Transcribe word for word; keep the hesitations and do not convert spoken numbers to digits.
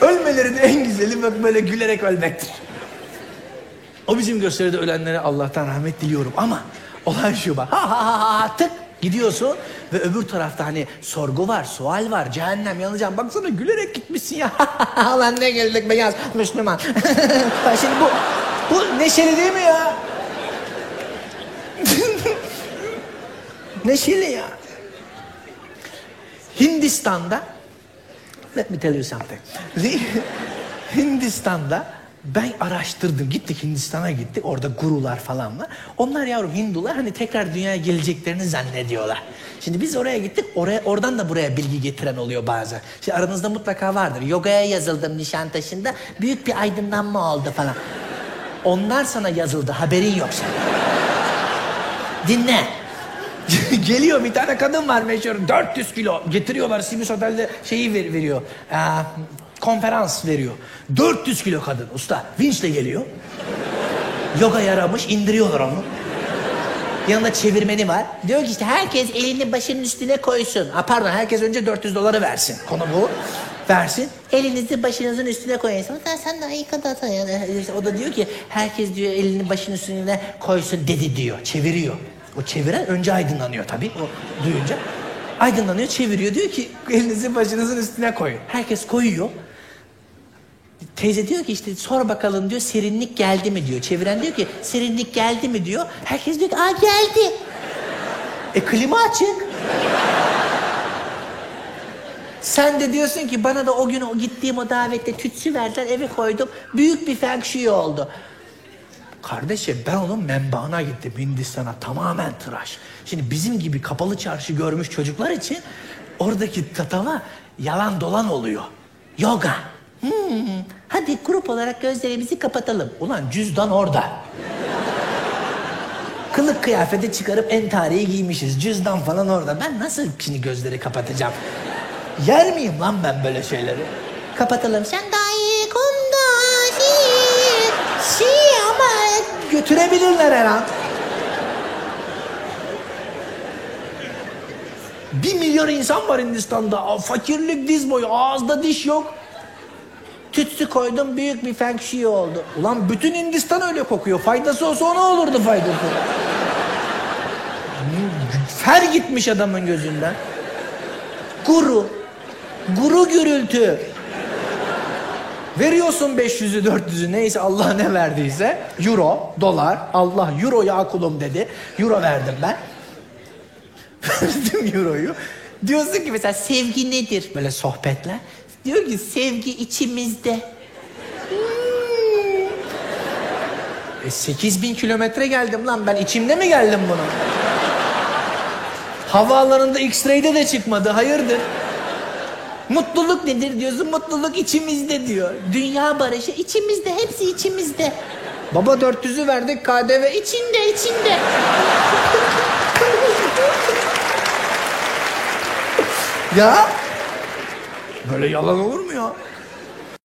Ölmelerin en güzeli bak böyle gülerek ölmektir. O bizim gösteride ölenlere Allah'tan rahmet diliyorum ama olay şu bak. Ha ha ha ha tık gidiyorsun ve öbür tarafta hani sorgu var, sual var, cehennem yanacağım. Baksana gülerek gitmişsin ya. Lan ne geldik beyaz Müslüman. Şimdi bu, bu neşeli değil mi ya? Neşeli ya. Hindistan'da, let me tell you something. Hindistan'da ben araştırdım, gittik Hindistan'a gittik, orada gurular falan var. Onlar yavrum Hindular hani tekrar dünyaya geleceklerini zannediyorlar. Şimdi biz oraya gittik, oraya, oradan da buraya bilgi getiren oluyor bazen. Şimdi aranızda mutlaka vardır, yogaya yazıldım Nişantaşı'nda, büyük bir aydınlanma oldu falan. Onlar sana yazıldı, haberin yok senin. Dinle. Geliyor bir tane kadın var meşhur, dört yüz kilo getiriyorlar, Simis Otel'de şeyi ver, veriyor, ee, konferans veriyor. dört yüz kilo kadın usta, vinçle geliyor. Yoga yaramış, indiriyorlar onu. Yanında çevirmeni var. Diyor ki işte herkes elini başının üstüne koysun. Ha pardon, herkes önce dört yüz doları versin. Konu bu. Versin. Elinizi başınızın üstüne koyun. Sen, sen daha iyi kadar atan yani. O da diyor ki herkes diyor elini başının üstüne koysun dedi diyor. Çeviriyor. O çeviren önce aydınlanıyor tabii, o duyunca. Aydınlanıyor, çeviriyor. Diyor ki elinizi başınızın üstüne koyun. Herkes koyuyor. Teyze diyor ki işte sor bakalım diyor, serinlik geldi mi diyor. Çeviren diyor ki serinlik geldi mi diyor. Herkes diyor ki aa geldi. E klima açık. Sen de diyorsun ki bana da o gün o gittiğim o davette tütsü verdiler, eve koydum. Büyük bir feng shui oldu. Kardeşim ben onun menbaına gittim, Hindistan'a tamamen tıraş. Şimdi bizim gibi kapalı çarşı görmüş çocuklar için oradaki tatava yalan dolan oluyor. Yoga. Hmm, hadi grup olarak gözlerimizi kapatalım. Ulan cüzdan orada. Kılık kıyafeti çıkarıp entareyi giymişiz. Cüzdan falan orada. Ben nasıl şimdi gözleri kapatacağım? Yer miyim lan ben böyle şeyleri? Kapatalım. Sen daha iyi kumda şiir. Şiir ama götürebilirler her an. Bir milyar insan var Hindistan'da. Fakirlik diz boyu. Ağızda diş yok. Tütsü koydum, büyük bir feng shui oldu. Ulan bütün Hindistan öyle kokuyor. Faydası olsa ona olurdu faydası. Fer gitmiş adamın gözünden. Guru. Guru gürültü. Veriyorsun beş yüzü dört yüzü neyse Allah ne verdiyse. Euro, dolar. Allah euro ya kulum dedi. Euro verdim ben. Verdim euroyu. Diyorsun ki mesela sevgi nedir? Böyle sohbetler. Diyor ki sevgi içimizde. Hmm. E, sekiz bin kilometre geldim lan ben, içimde mi geldim bunun? Havaalanında X-ray'de de çıkmadı, hayırdır? Mutluluk nedir diyorsun, mutluluk içimizde diyor. Dünya barışı içimizde, hepsi içimizde. Baba dört yüzü verdik, K D V içinde içinde. Ya? Böyle yalan olur mu ya?